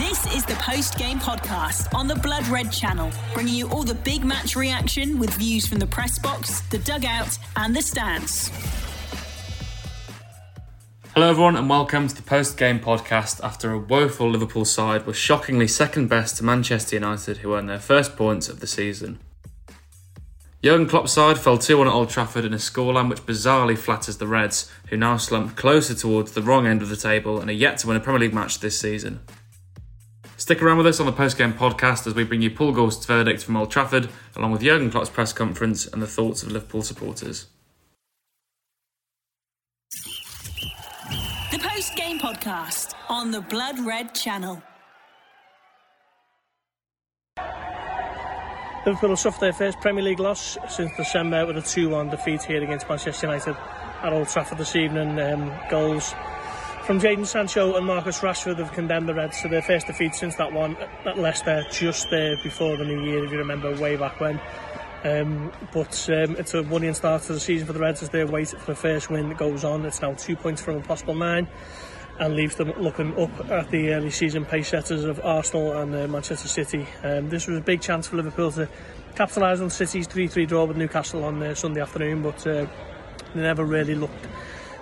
This is the post-game podcast on the Blood Red channel, bringing you all the big match reaction with views from the press box, the dugout and the stands. Hello everyone and welcome to the post-game podcast after a woeful Liverpool side were shockingly second best to Manchester United, who earned their first points of the season. Jurgen Klopp's side fell 2-1 at Old Trafford in a scoreline which bizarrely flatters the Reds, who now slump closer towards the wrong end of the table and are yet to win a Premier League match this season. Stick around with us on the post-game podcast as we bring you Paul Ghost's verdict from Old Trafford, along with Jurgen Klopp's press conference and the thoughts of Liverpool supporters. The post-game podcast on the Blood Red channel. Liverpool suffered their first Premier League loss since December with a 2-1 defeat here against Manchester United at Old Trafford this evening. Goals from Jadon Sancho and Marcus Rashford have condemned the Reds to their first defeat since that one at Leicester just before the new year, if you remember, way back when. But it's a worrying start to the season for the Reds as their wait for the first win goes on. It's now 2 points from a possible 9 and leaves them looking up at the early season pace setters of Arsenal and Manchester City. This was a big chance for Liverpool to capitalise on City's 3-3 draw with Newcastle on Sunday afternoon, but they never really looked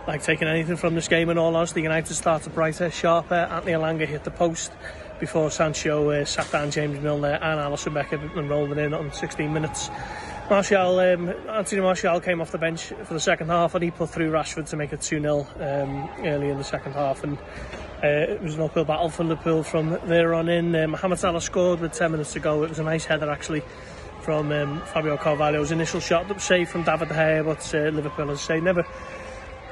like taking anything from this game. In all honesty, United started brighter, sharper. Anthony Alanga hit the post before Sancho sat down James Milner and Alison Becker and rolled it in on 16 minutes. Anthony Martial came off the bench for the second half and he put through Rashford to make it 2-0 early in the second half, and it was an uphill battle for Liverpool from there on in. Mohamed Salah scored with 10 minutes to go. It was a nice header actually from Fabio Carvalho's initial shot that was saved from David De Gea, but Liverpool, as I say, never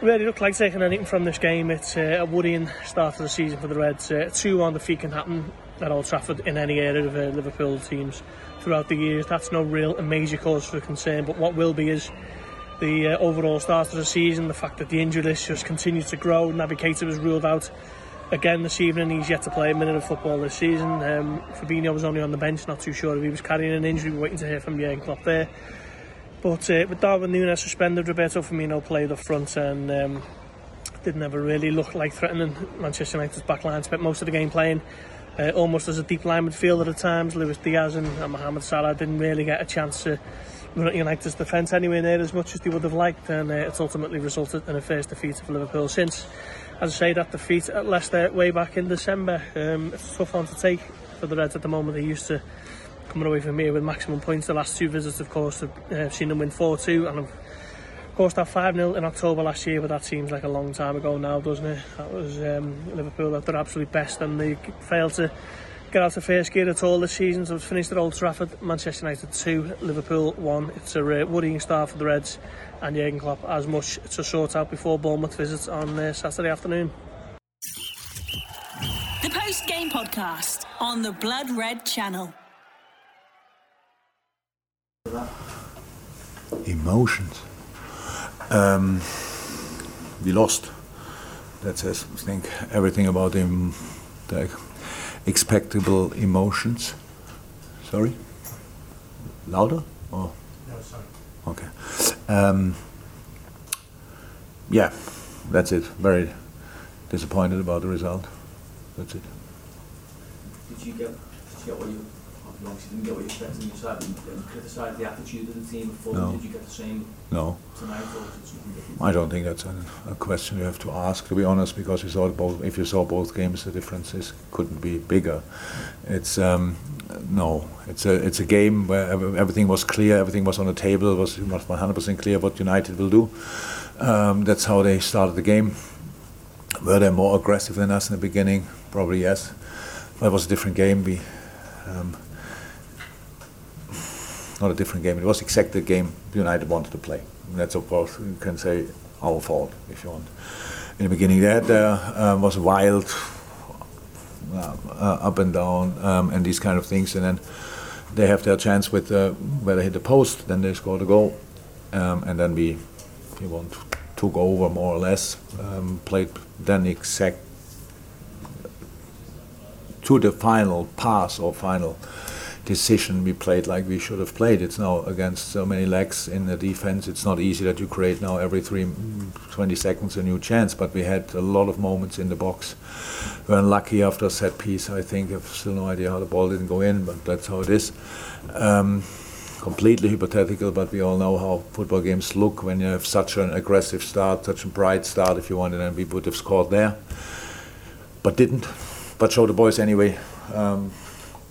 really looked like taking anything from this game. It's a worrying start to the season for the Reds. 2-1 defeat can happen at Old Trafford in any era of Liverpool teams throughout the years. That's no real major cause for concern, but what will be is the overall start of the season, the fact that the injury list just continues to grow. Naby Keita was ruled out again this evening. He's yet to play a minute of football this season. Fabinho was only on the bench, not too sure if he was carrying an injury. We're waiting to hear from Jurgen Klopp there. But with Darwin Nunez suspended, Roberto Firmino played up front and didn't ever really look like threatening Manchester United's back line. Spent most of the game playing almost as a deep line midfielder at times. Luis Diaz and Mohamed Salah didn't really get a chance to run at United's defence anywhere near as much as they would have liked, and it's ultimately resulted in a first defeat for Liverpool since, as I say, that defeat at Leicester way back in December. It's a tough one to take for the Reds at the moment. They're used to coming away from here with maximum points. The last two visits, of course, have seen them win 4-2, and of course that 5-0 in October last year, but that seems like a long time ago now, doesn't it? That was Liverpool at their absolute best, and they failed to get out of first gear at all this season. So it's finished at Old Trafford, Manchester United 2, Liverpool 1. It's a worrying start for the Reds, and Jurgen Klopp has much to sort out before Bournemouth visits on Saturday afternoon. The Post Game Podcast on the Blood Red channel. Emotions. We lost. That says, I think, everything about the expectable emotions. Sorry? Louder? Or? No, sorry. Okay. Yeah, that's it. Very disappointed about the result. That's it. Did you get what you... Obviously, you didn't get what you expected and you started and criticised the attitude of the team before. No. Did you get the same tonight, or did something different? I don't think that's a question you have to ask, to be honest, because you saw both. If you saw both games, the differences couldn't be bigger. It's it's a game where everything was clear, everything was on the table. It was not 100% clear what United will do. That's how they started the game. Were they more aggressive than us in the beginning? Probably yes. But it was a different game. Not a different game. It was exactly the game United wanted to play. And that's, of course, you can say our fault if you want. In the beginning, there was wild up and down and these kind of things. And then they have their chance with where they hit the post, then they score the goal, and then we took over more or less. Played then exact to the final pass or final decision we played like we should have played. It's now against so many legs in the defense, it's not easy that you create now every 20 seconds a new chance, but we had a lot of moments in the box. We were unlucky after a set piece, I think. I've still no idea how the ball didn't go in, but that's how it is. Completely hypothetical, but we all know how football games look when you have such an aggressive start, such a bright start if you wanted, and we would have scored there, but didn't. But showed the boys anyway.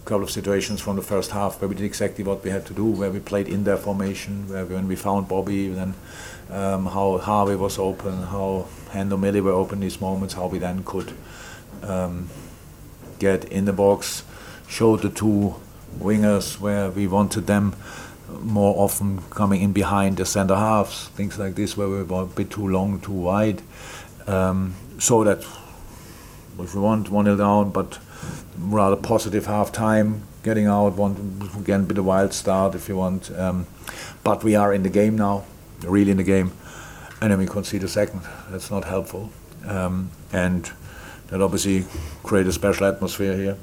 Couple of situations from the first half where we did exactly what we had to do, where we played in their formation, where when we found Bobby, then how Harvey was open, how Hendo Mille were open, these moments, how we then could get in the box, show the two wingers where we wanted them more often coming in behind the centre halves, things like this where we were a bit too long, too wide. So that if we want 1-0 down, but rather positive half time, getting out, again a bit of wild start if you want, but we are in the game now, really in the game, and then we concede a second. That's not helpful, and that obviously created a special atmosphere here.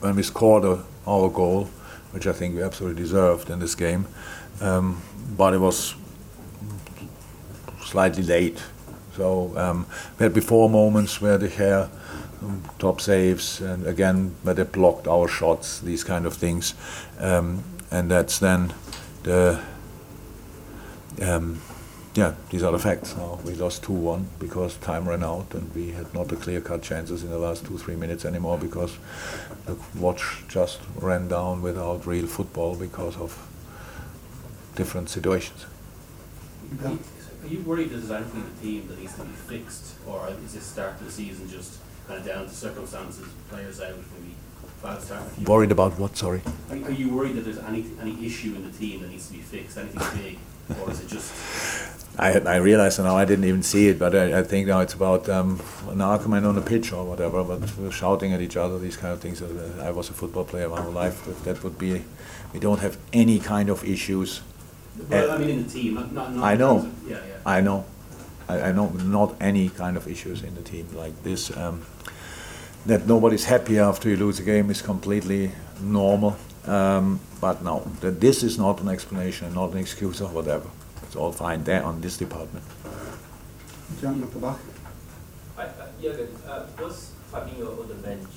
When we scored our goal, which I think we absolutely deserved in this game, but it was slightly late, so we had before moments where De Gea top saves, and again where they blocked our shots, these kind of things, and that's then the these are the facts now. We lost 2-1 because time ran out and we had not the clear-cut chances in the last 2-3 minutes anymore because the watch just ran down without real football because of different situations. Are you worried that there's anything in the team that needs to be fixed, or is this start of the season just kind of down to circumstances, players out, maybe bad start? Worried about what, sorry? Are you worried that there's any issue in the team that needs to be fixed, anything big, or is it just... I realise now, I didn't even see it, but I think now it's about an argument on the pitch or whatever, but shouting at each other, these kind of things. I was a football player my whole life, that would be... We don't have any kind of issues. Well, I mean in the team, not I know, of, yeah. I know not any kind of issues in the team like this. That nobody's happy after you lose a game is completely normal. But no, that this is not an explanation, not an excuse or whatever. It's all fine there on this department. John at the back. Jürgen, was Fabinho on the bench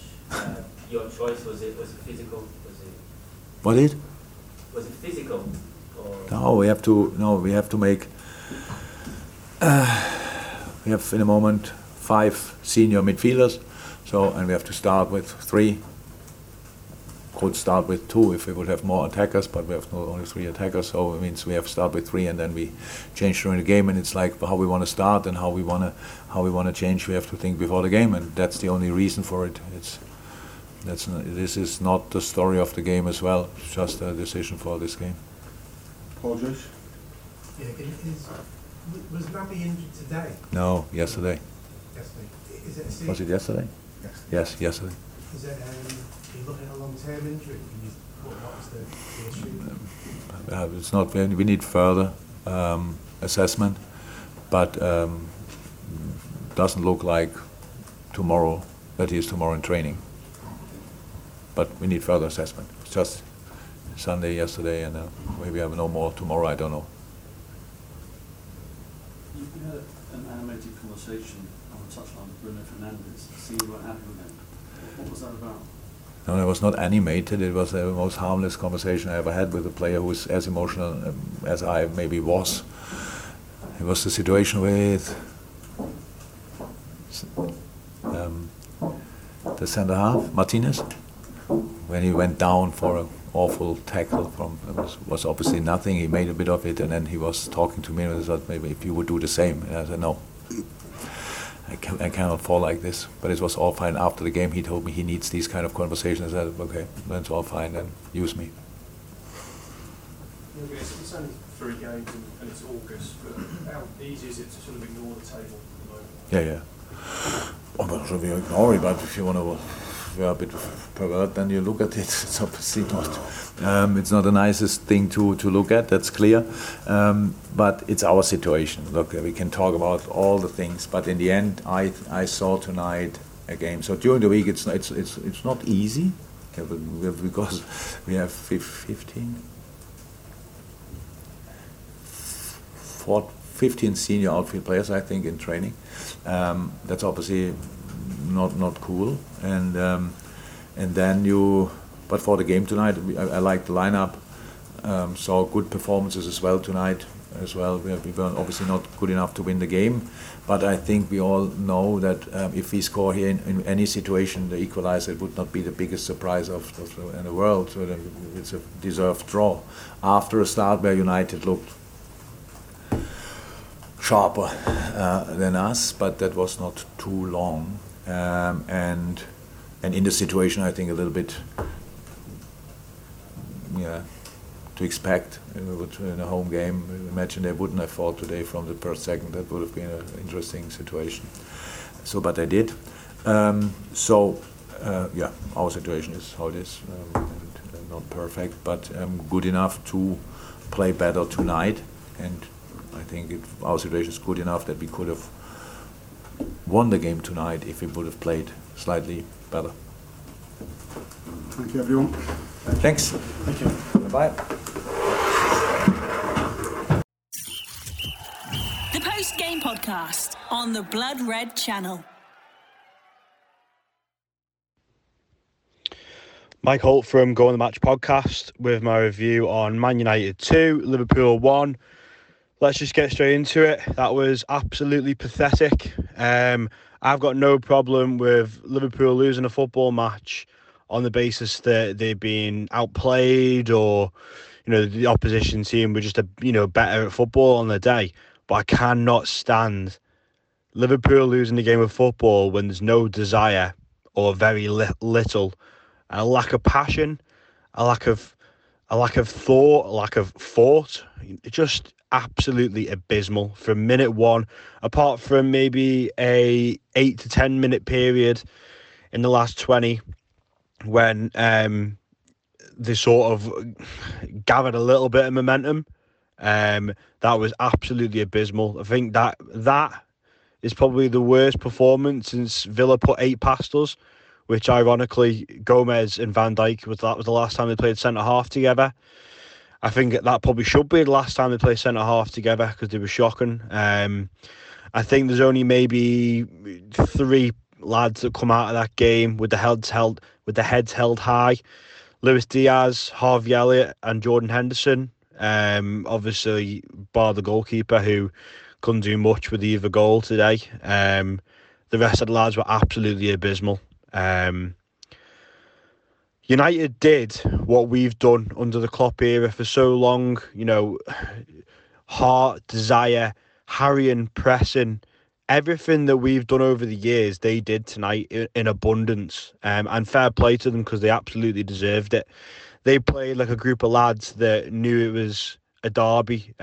your choice? Was it physical? Was it physical? Or no, we have to make. We have in a moment 5 senior midfielders, and we have to start with 3. Could start with 2 if we would have more attackers, but we have only 3 attackers, so it means we have to start with 3, and then we change during the game. And it's like how we want to start and how we want to change. We have to think before the game, and that's the only reason for it. This is not the story of the game as well. It's just a decision for this game. Paul Josh. Yeah, it is. Was Naby injured today? No, yesterday. Yesterday. Is it was it yesterday? Yes, yesterday. Is it? Are you looking at a long-term injury? What was the issue? It's not. We need further assessment, but doesn't look like tomorrow. That is tomorrow in training. But we need further assessment. It's just Sunday, yesterday, and maybe I have no more tomorrow. I don't know. You had an animated conversation on the touchline with Bruno Fernandes. So you weren't happy with him. What was that about? No, it was not animated. It was the most harmless conversation I ever had with a player who was as emotional as I maybe was. It was the situation with the centre half, Martinez, when he went down for a awful tackle from was obviously nothing. He made a bit of it, and then he was talking to me and I thought maybe if you would do the same, and I said no, I cannot fall like this. But it was all fine after the game. He told me he needs these kind of conversations. I said okay, that's all fine, then use me. Okay, so it's only 3 games and it's August, but how easy is it to sort of ignore the table at the moment? Yeah. I'm not sure we ignore it, but if you want to a bit pervert, then you look at it. It's obviously not. It's not the nicest thing to look at. That's clear. But it's our situation. Look, we can talk about all the things, but in the end, I saw tonight a game. So during the week, it's not easy. because we have 15 senior outfield players, I think, in training. That's obviously not cool. And then you, but for the game tonight, I like the lineup. Saw good performances as well tonight. We were obviously not good enough to win the game, but I think we all know that if we score here in any situation, the equaliser, it would not be the biggest surprise in the world. So it's a deserved draw after a start where United looked sharper than us, but that was not too long. And in the situation, I think a little bit, yeah, to expect in a home game. Imagine they wouldn't have fought today from the first second. That would have been an interesting situation. So, but they did. Yeah, our situation is how it is, and not perfect, but good enough to play better tonight. And I think our situation is good enough that we could have won the game tonight if we would have played slightly better. Thank you, everyone. Thanks. Thank you. Bye-bye. The Post Game Podcast on the Blood Red Channel. Mike Holt from Go on the Match Podcast with my review on Man United 2, Liverpool 1. Let's just get straight into it. That was absolutely pathetic. I've got no problem with Liverpool losing a football match on the basis that they've been outplayed, or the opposition team were just better at football on the day. But I cannot stand Liverpool losing the game of football when there's no desire, or very little, and a lack of passion, a lack of thought, a lack of thought. It's just absolutely abysmal from minute one, apart from maybe a 8 to 10 minute period in the last 20. When they sort of gathered a little bit of momentum, that was absolutely abysmal. I think that is probably the worst performance since Villa put 8 past us, which ironically Gomez and Van Dijk, that was the last time they played centre-half together. I think that probably should be the last time they played centre-half together, because they were shocking. I think there's only maybe 3 lads that come out of that game with the heads held high. Luis Diaz, Harvey Elliott and Jordan Henderson, obviously bar the goalkeeper, who couldn't do much with either goal today. The rest of the lads were absolutely abysmal. United did what we've done under the Klopp era for so long, heart, desire, harrying, pressing. Everything that we've done over the years, they did tonight in abundance, and fair play to them, because they absolutely deserved it. They played like a group of lads that knew it was a derby,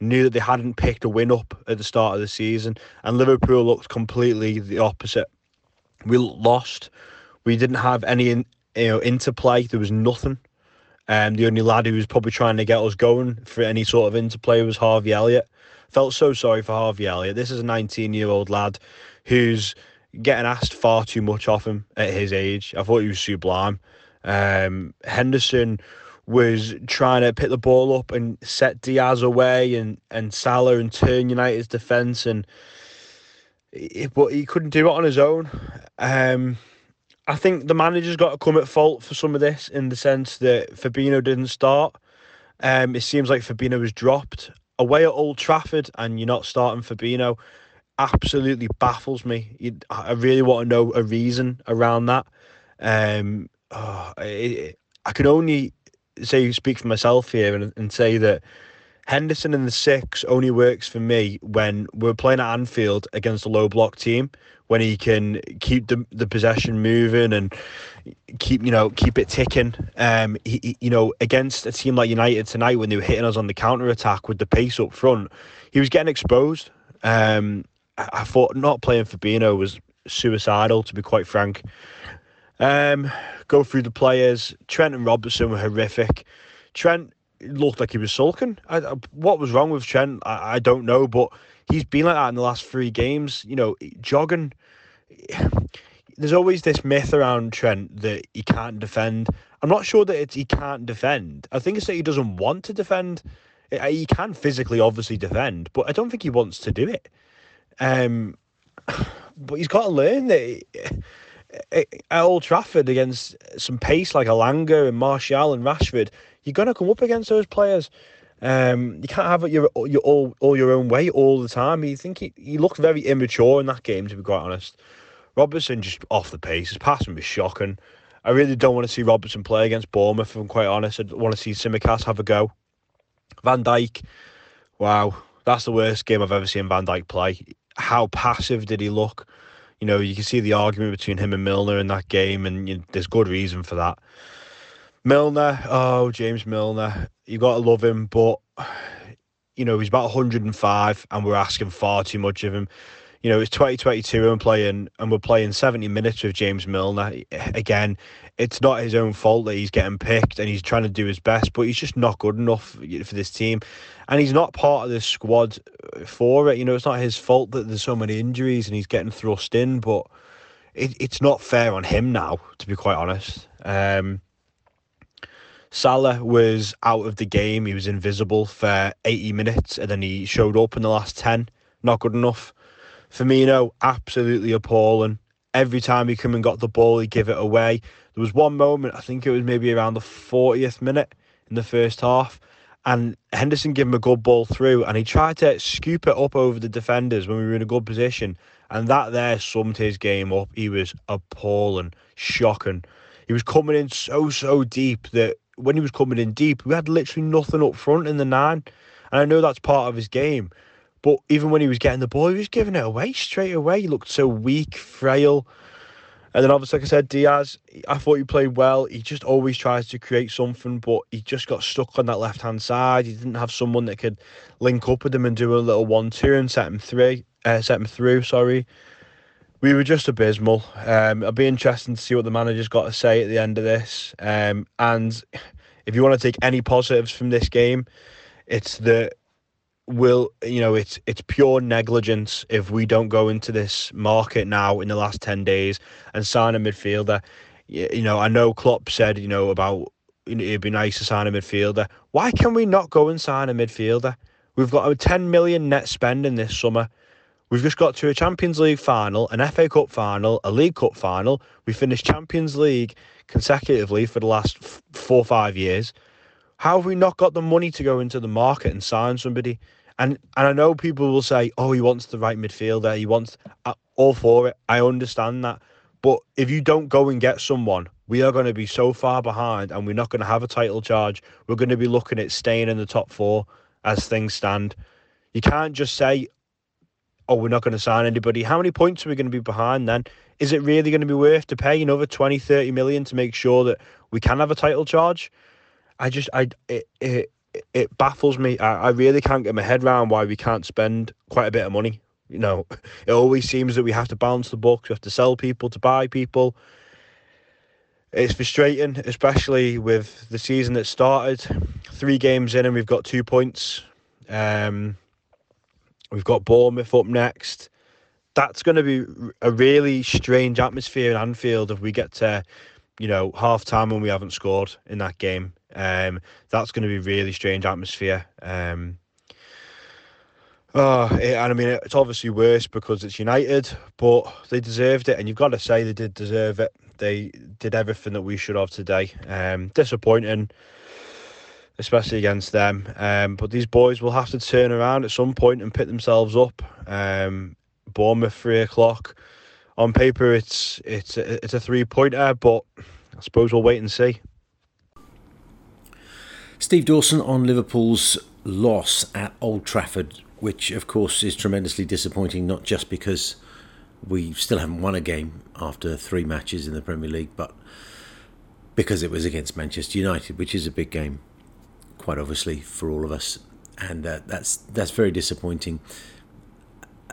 knew that they hadn't picked a win up at the start of the season, and Liverpool looked completely the opposite. We lost. We didn't have any interplay. There was nothing. The only lad who was probably trying to get us going for any sort of interplay was Harvey Elliott. Felt so sorry for Harvey Elliott. This is a 19-year-old lad who's getting asked far too much of him at his age. I thought he was sublime. Henderson was trying to pick the ball up and set Diaz away and Salah and turn United's defence, but he couldn't do it on his own. I think the manager's got to come at fault for some of this, in the sense that Fabinho didn't start. It seems like Fabinho was dropped. Away at Old Trafford and you're not starting Fabinho absolutely baffles me. I really want to know a reason around that. I can only speak for myself here and say that Henderson in the 6 only works for me when we're playing at Anfield against a low block team, when he can keep the possession moving and keep it ticking. Against a team like United tonight, when they were hitting us on the counter attack with the pace up front, he was getting exposed. I thought not playing Fabinho was suicidal, to be quite frank. Go through the players. Trent and Robertson were horrific. Trent looked like he was sulking. What was wrong with Trent? I don't know, but he's been like that in the last 3 games. Jogging. there's always this myth around Trent that he can't defend. I'm not sure that it's he can't defend. I think it's that he doesn't want to defend. He can physically, obviously, defend, but I don't think he wants to do it. But he's got to learn that at Old Trafford against some pace like Alanga and Martial and Rashford, you're going to come up against those players. You can't have it your own way all the time. You think he looked very immature in that game, to be quite honest. Robertson just off the pace. His passing was shocking. I really don't want to see Robertson play against Bournemouth, if I'm quite honest. I want to see Tsimikas have a go. Van Dijk, wow, that's the worst game I've ever seen Van Dijk play. How passive did he look? You know, you can see the argument between him and Milner in that game, and there's good reason for that. Milner, oh, James Milner, you got to love him, but, you know, he's about 105 and we're asking far too much of him. You know, it's 2022 and we're playing 70 minutes with James Milner. Again, it's not his own fault that he's getting picked and he's trying to do his best, but he's just not good enough for this team. And he's not part of this squad for it. You know, it's not his fault that there's so many injuries and he's getting thrust in, but it's not fair on him now, to be quite honest. Salah was out of the game. He was invisible for 80 minutes and then he showed up in the last 10. Not good enough. Firmino, absolutely appalling. Every time he came and got the ball, he gave it away. There was one moment, I think it was maybe around the 40th minute in the first half, and Henderson gave him a good ball through, and he tried to scoop it up over the defenders when we were in a good position, and that there summed his game up. He was appalling, shocking. He was coming in so deep that when he was coming in deep, we had literally nothing up front in the 9, and I know that's part of his game. But even when he was getting the ball, he was giving it away straight away. He looked so weak, frail. And then obviously, like I said, Diaz, I thought he played well. He just always tries to create something, but he just got stuck on that left-hand side. He didn't have someone that could link up with him and do a little 1-2 and set him through. We were just abysmal. It'll be interesting to see what the manager's got to say at the end of this. And if you want to take any positives from this game, it's that it's pure negligence if we don't go into this market now in the last 10 days and sign a midfielder. I know Klopp said it'd be nice to sign a midfielder. Why can we not go and sign a midfielder? We've got a 10 million net spending this summer. We've just got to a Champions League final, an FA Cup final, a League Cup final. We finished Champions League consecutively for the last 4 or 5 years. How have we not got the money to go into the market and sign somebody? And I know people will say, oh, he wants the right midfielder. He wants all for it. I understand that. But if you don't go and get someone, we are going to be so far behind and we're not going to have a title charge. We're going to be looking at staying in the top 4 as things stand. You can't just say, oh, we're not going to sign anybody. How many points are we going to be behind then? Is it really going to be worth to pay another 20, 30 million to make sure that we can have a title charge? It baffles me. I really can't get my head around why we can't spend quite a bit of money. You know, it always seems that we have to balance the books. We have to sell people to buy people. It's frustrating, especially with the season that started. 3 games in and we've got 2 points. We've got Bournemouth up next. That's going to be a really strange atmosphere in Anfield if we get to, half time and we haven't scored in that game. That's going to be really strange atmosphere. It's obviously worse because it's United, but they deserved it, and you've got to say they did deserve it. They did everything that we should have today. Disappointing, especially against them. But these boys will have to turn around at some point and pick themselves up. Bournemouth, 3:00. On paper, it's a 3-pointer, but I suppose we'll wait and see. Steve Dawson on Liverpool's loss at Old Trafford, which of course is tremendously disappointing, not just because we still haven't won a game after 3 matches in the Premier League, but because it was against Manchester United, which is a big game, quite obviously, for all of us. And that's very disappointing.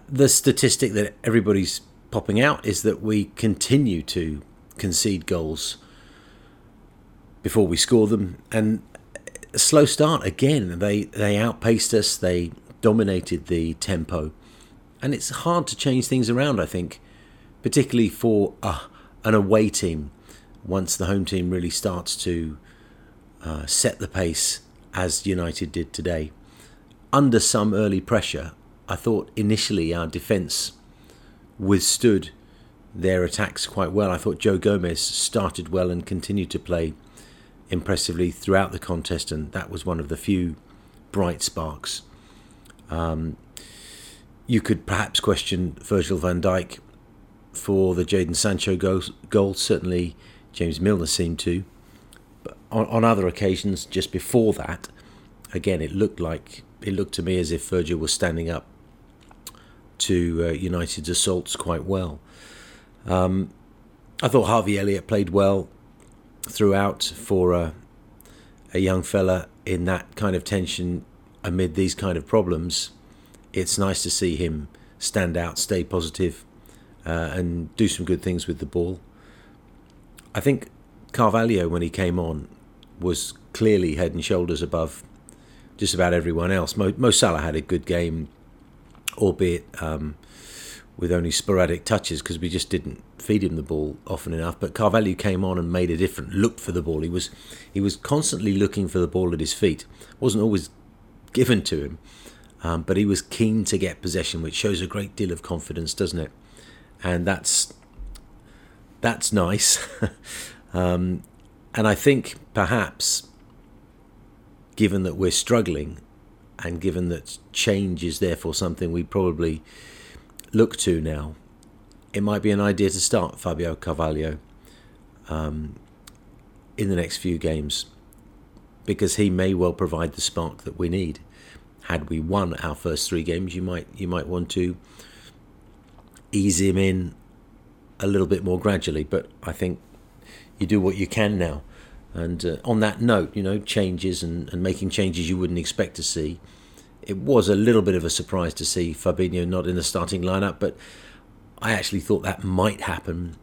The statistic that everybody's popping out is that we continue to concede goals before we score them, and a slow start again. They outpaced us, they dominated the tempo, and it's hard to change things around, I think, particularly for a an away team once the home team really starts to set the pace as United did today. Under some early pressure, I thought initially our defence withstood their attacks quite well. I thought Joe Gomez started well and continued to play impressively throughout the contest, and that was one of the few bright sparks. You could perhaps question Virgil van Dijk for the Jadon Sancho goal. Certainly James Milner seemed to. But on other occasions, just before that, again, it looked to me as if Virgil was standing up to United's assaults quite well. I thought Harvey Elliott played well throughout for a young fella in that kind of tension amid these kind of problems. It's nice to see him stand out, stay positive, and do some good things with the ball. I think Carvalho, when he came on, was clearly head and shoulders above just about everyone else. Mo Salah had a good game, albeit with only sporadic touches because we just didn't feed him the ball often enough. But Carvalho came on and made a different look for the ball. He was constantly looking for the ball at his feet. It wasn't always given to him, but he was keen to get possession, which shows a great deal of confidence, doesn't it? And that's nice. And I think perhaps, given that we're struggling and given that change is therefore something we probably look to now, it might be an idea to start Fabio Carvalho in the next few games, because he may well provide the spark that we need. Had we won our first three games, you might want to ease him in a little bit more gradually. But I think you do what you can now. And on that note, changes and making changes you wouldn't expect to see. It was a little bit of a surprise to see Fabinho not in the starting lineup, but I actually thought that might happen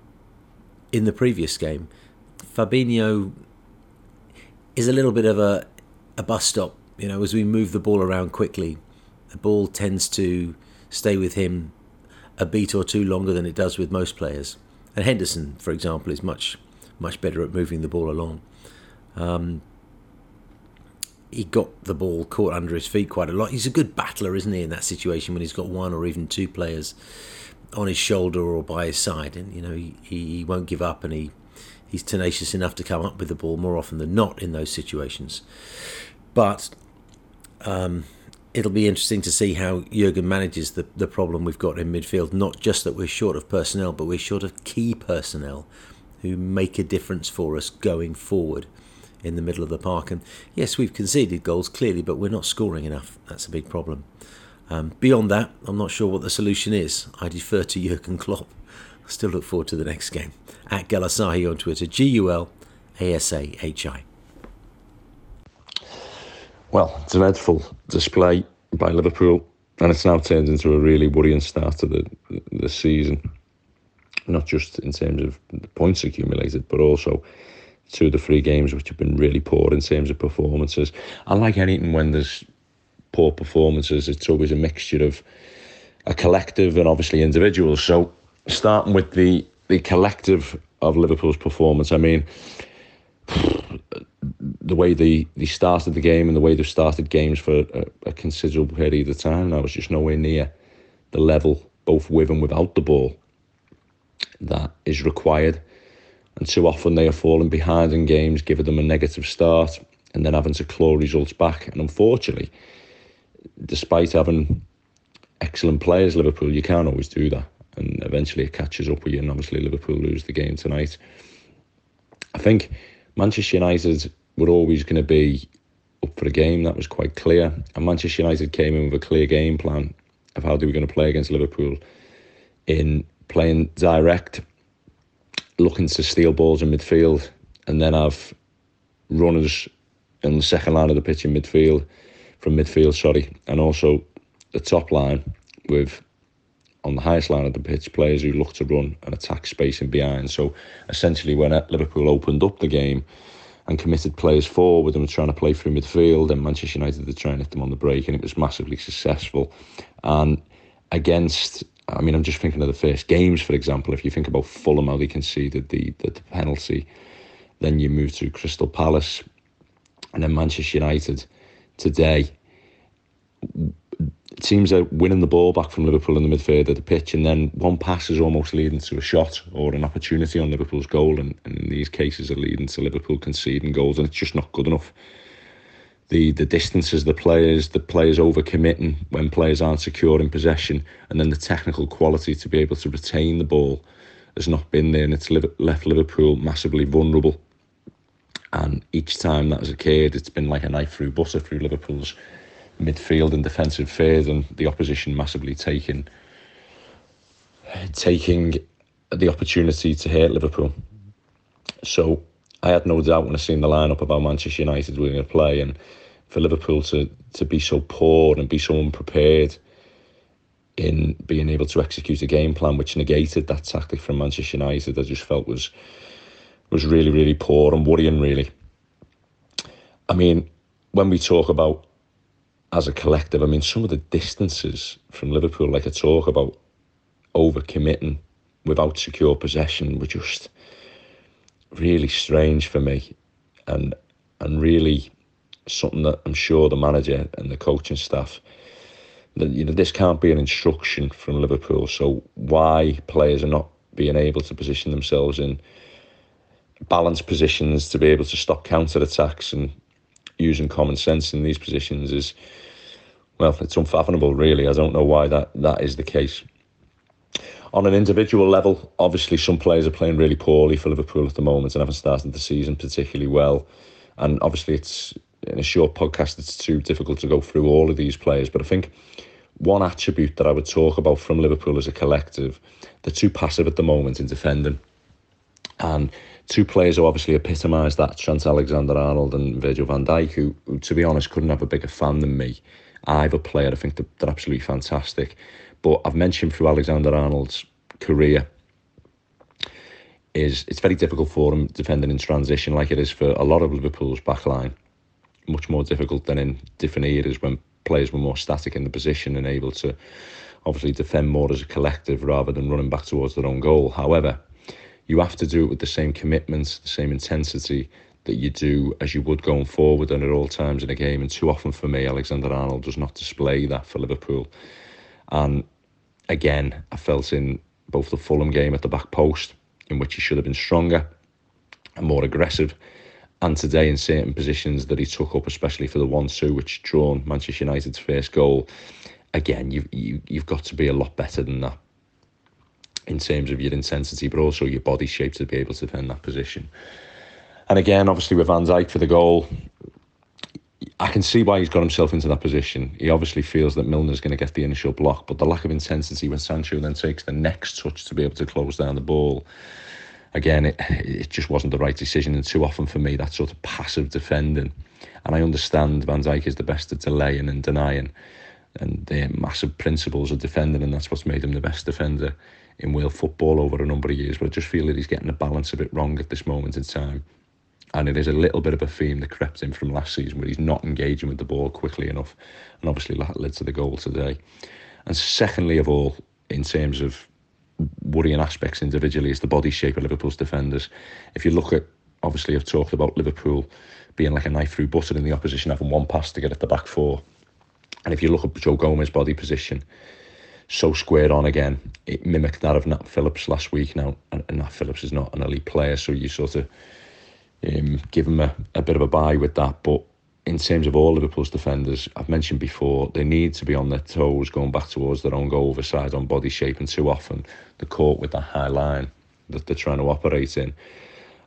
in the previous game. Fabinho is a little bit of a bus stop, as we move the ball around quickly. The ball tends to stay with him a beat or two longer than it does with most players. And Henderson, for example, is much, much better at moving the ball along. He got the ball caught under his feet quite a lot. He's a good battler, isn't he, in that situation when he's got one or even two players on his shoulder or by his side. And, he won't give up, and he's tenacious enough to come up with the ball more often than not in those situations. But it'll be interesting to see how Jurgen manages the problem we've got in midfield. Not just that we're short of personnel, but we're short of key personnel who make a difference for us going forward in the middle of the park. And yes, we've conceded goals clearly, but we're not scoring enough. That's a big problem. Beyond that, I'm not sure what the solution is. I defer to Jurgen Klopp. I still look forward to the next game. At Galasahi on Twitter, GULASAHI. Well, it's a dreadful display by Liverpool, and it's now turned into a really worrying start to the season. Not just in terms of the points accumulated, but also two of the three games which have been really poor in terms of performances. And like anything, when there's poor performances, it's always a mixture of a collective and obviously individuals. So starting with the collective of Liverpool's performance, I mean, the way they started the game and the way they've started games for a considerable period of time now, it's just nowhere near the level, both with and without the ball, that is required. And too often they are falling behind in games, giving them a negative start and then having to claw results back. And unfortunately, despite having excellent players, Liverpool, you can't always do that. And eventually it catches up with you, and obviously Liverpool lose the game tonight. I think Manchester United were always going to be up for a game. That was quite clear. And Manchester United came in with a clear game plan of how they were going to play against Liverpool, in playing direct, looking to steal balls in midfield, and then have runners in the second line of the pitch in midfield, and also the top line with, on the highest line of the pitch, players who look to run and attack space in behind. So essentially when Liverpool opened up the game and committed players forward and were trying to play through midfield, and Manchester United were trying to hit them on the break, and it was massively successful. And against I mean, I'm just thinking of the first games, for example. If you think about Fulham, how they conceded the penalty, then you move to Crystal Palace, and then Manchester United today. Teams are winning the ball back from Liverpool in the midfield of the pitch, and then one pass is almost leading to a shot or an opportunity on Liverpool's goal, and in these cases are leading to Liverpool conceding goals, and it's just not good enough. The distances, the players overcommitting when players aren't secure in possession, and then the technical quality to be able to retain the ball has not been there, and it's left Liverpool massively vulnerable. And each time that has occurred, it's been like a knife through butter through Liverpool's midfield and defensive third, and the opposition massively taking the opportunity to hurt Liverpool. So I had no doubt when I seen the lineup about Manchester United were going to play, and for Liverpool to be so poor and be so unprepared in being able to execute a game plan which negated that tactic from Manchester United, I just felt was really, really poor and worrying, really. I mean, when we talk about as a collective, I mean, some of the distances from Liverpool, like I talk about overcommitting without secure possession, were just really strange for me, and really something that I'm sure the manager and the coaching staff, that, you know, this can't be an instruction from Liverpool. So why players are not being able to position themselves in balanced positions to be able to stop counter attacks and using common sense in these positions is, well, it's unfathomable, really. I don't know why that is the case. On an individual level, obviously some players are playing really poorly for Liverpool at the moment and haven't started the season particularly well. And obviously it's, in a short podcast, it's too difficult to go through all of these players. But I think one attribute that I would talk about from Liverpool as a collective, they're too passive at the moment in defending. And two players who obviously epitomise that, Trent Alexander-Arnold and Virgil van Dijk, who, to be honest, couldn't have a bigger fan than me. Either player, I think they're absolutely fantastic. But I've mentioned through Alexander-Arnold's career is it's very difficult for him defending in transition, like it is for a lot of Liverpool's backline. Much more difficult than in different eras when players were more static in the position and able to obviously defend more as a collective rather than running back towards their own goal. However, you have to do it with the same commitment, the same intensity that you do as you would going forward and at all times in a game. And too often for me, Alexander-Arnold does not display that for Liverpool. And again, I felt in both the Fulham game at the back post, in which he should have been stronger and more aggressive, and today in certain positions that he took up, especially for the 1-2, which drawn Manchester United's first goal. Again, you've got to be a lot better than that in terms of your intensity, but also your body shape to be able to defend that position. And again, obviously with Van Dijk for the goal, I can see why he's got himself into that position. He obviously feels that Milner's going to get the initial block, but the lack of intensity when Sancho then takes the next touch to be able to close down the ball, again, it just wasn't the right decision. And too often for me, that sort of passive defending. And I understand Van Dijk is the best at delaying and denying, and their massive principles of defending, and that's what's made him the best defender in world football over a number of years. But I just feel that he's getting the balance a bit wrong at this moment in time, and it is a little bit of a theme that crept in from last season where he's not engaging with the ball quickly enough, and obviously that led to the goal today. And secondly of all, in terms of worrying aspects individually, is the body shape of Liverpool's defenders. If you look at, obviously I've talked about Liverpool being like a knife through butter in the opposition, having one pass to get at the back four. And if you look at Joe Gomez's body position, so squared on again, it mimicked that of Nat Phillips last week. Now, and Nat Phillips is not an elite player, so you sort of give him a bit of a bye with that. But in terms of all Liverpool's defenders, I've mentioned before, they need to be on their toes going back towards their own goal, overside on body shape, and too often they're caught with that high line that they're trying to operate in.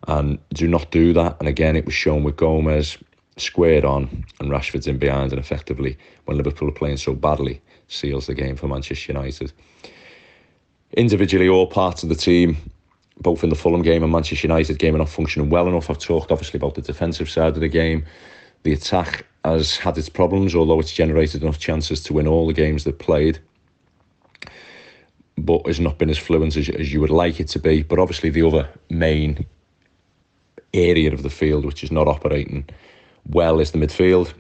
And do not do that. And again, it was shown with Gomez, squared on, and Rashford's in behind, and effectively, when Liverpool are playing so badly, seals the game for Manchester United. Individually, all parts of the team, both in the Fulham game and Manchester United game, are not functioning well enough. I've talked obviously about the defensive side of the game. The attack has had its problems, although it's generated enough chances to win all the games they've played, but has not been as fluent as you would like it to be. But obviously the other main area of the field which is not operating well is the midfield.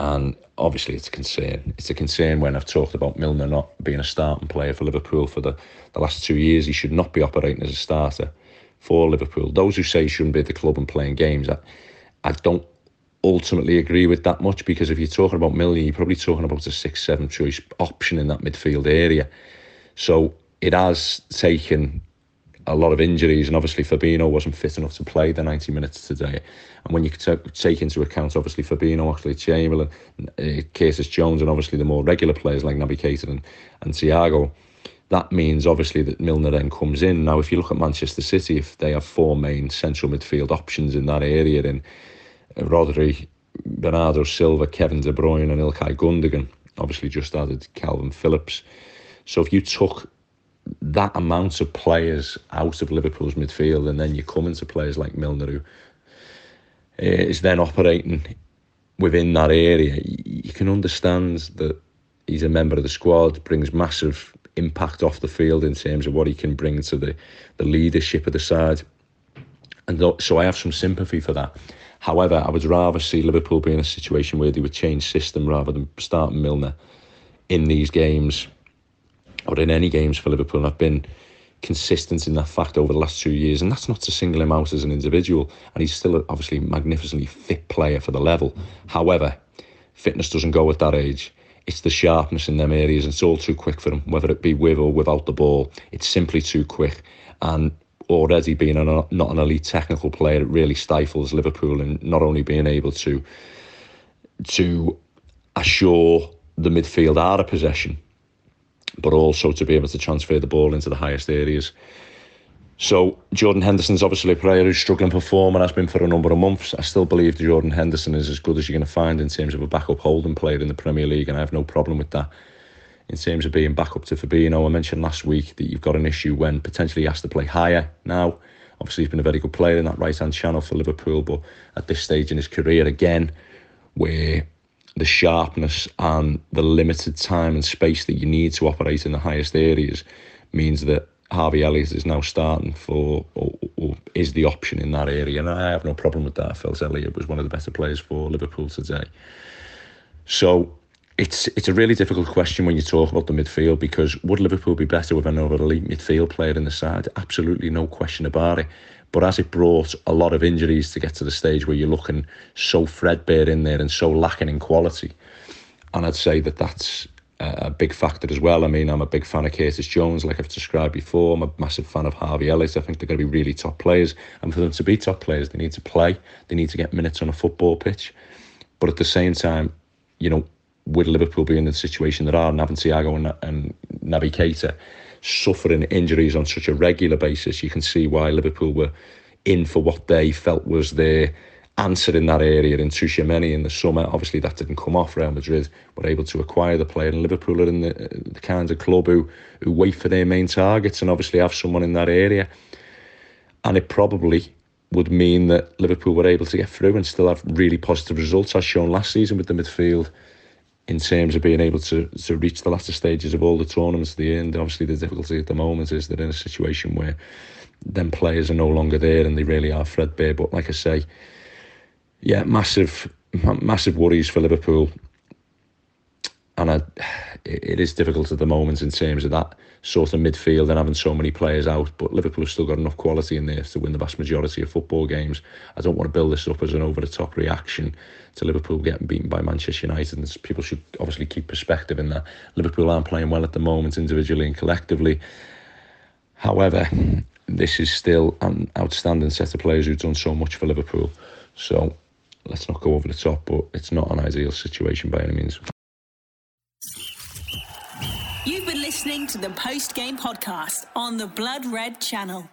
And obviously it's a concern. It's a concern when I've talked about Milner not being a starting player for Liverpool for the last 2 years. He should not be operating as a starter for Liverpool. Those who say he shouldn't be at the club and playing games, I don't ultimately agree with that much, because if you're talking about Milner, you're probably talking about a 6-7 choice option in that midfield area. So it has taken a lot of injuries, and obviously Fabinho wasn't fit enough to play the 90 minutes today. And when you take into account obviously Fabinho, Oxlade Chamberlain, Curtis Jones, and obviously the more regular players like Naby Keita and Thiago, that means obviously that Milner then comes in. Now if you look at Manchester City, if they have four main central midfield options in that area, in Rodri, Bernardo Silva, Kevin De Bruyne and İlkay Gündoğan, obviously just added Calvin Phillips. So if you took that amount of players out of Liverpool's midfield, and then you come into players like Milner, who is then operating within that area, you can understand that he's a member of the squad, brings massive impact off the field in terms of what he can bring to the leadership of the side. And so I have some sympathy for that. However, I would rather see Liverpool be in a situation where they would change system rather than starting Milner in these games, or in any games for Liverpool. And I've been consistent in that fact over the last 2 years, and that's not to single him out as an individual, and he's still obviously a magnificently fit player for the level. However, fitness doesn't go at that age. It's the sharpness in them areas, and it's all too quick for him, whether it be with or without the ball. It's simply too quick, and already being not an elite technical player, it really stifles Liverpool, and not only being able to assure the midfield are a possession, but also to be able to transfer the ball into the highest areas. So Jordan Henderson's obviously a player who's struggling to perform and has been for a number of months. I still believe Jordan Henderson is as good as you're going to find in terms of a backup holding player in the Premier League, and I have no problem with that. In terms of being backup to Fabinho, I mentioned last week that you've got an issue when potentially he has to play higher now. Obviously he's been a very good player in that right-hand channel for Liverpool, but at this stage in his career, again, where the sharpness and the limited time and space that you need to operate in the highest areas means that Harvey Elliott is now starting for, or is the option in that area. And I have no problem with that. I felt Elliott was one of the better players for Liverpool today. So it's a really difficult question when you talk about the midfield, because would Liverpool be better with another elite midfield player in the side? Absolutely no question about it. But as it brought a lot of injuries to get to the stage where you're looking so threadbare in there and so lacking in quality, and I'd say that that's a big factor as well. I mean, I'm a big fan of Curtis Jones, like I've described before. I'm a massive fan of Harvey Elliott. I think they're going to be really top players, and for them to be top players, they need to play. They need to get minutes on a football pitch. But at the same time, you know, with Liverpool being in the situation that are, and having Thiago and Naby Keita suffering injuries on such a regular basis, you can see why Liverpool were in for what they felt was their answer in that area in Tchouaméni in the summer. Obviously that didn't come off. Real Madrid were able to acquire the player, and Liverpool are in the kind of club who wait for their main targets and obviously have someone in that area. And it probably would mean that Liverpool were able to get through and still have really positive results, as shown last season with the midfield, in terms of being able to reach the latter stages of all the tournaments at the end. And obviously the difficulty at the moment is that in a situation where them players are no longer there and they really are threadbare. But like I say, yeah, massive worries for Liverpool. And it is difficult at the moment in terms of that sort of midfield and having so many players out. But Liverpool have still got enough quality in there to win the vast majority of football games. I don't want to build this up as an over-the-top reaction to Liverpool getting beaten by Manchester United. And people should obviously keep perspective in that. Liverpool aren't playing well at the moment, individually and collectively. However, this is still an outstanding set of players who've done so much for Liverpool. So let's not go over the top, but it's not an ideal situation by any means. You've been listening to the Post Game Podcast on the Blood Red channel.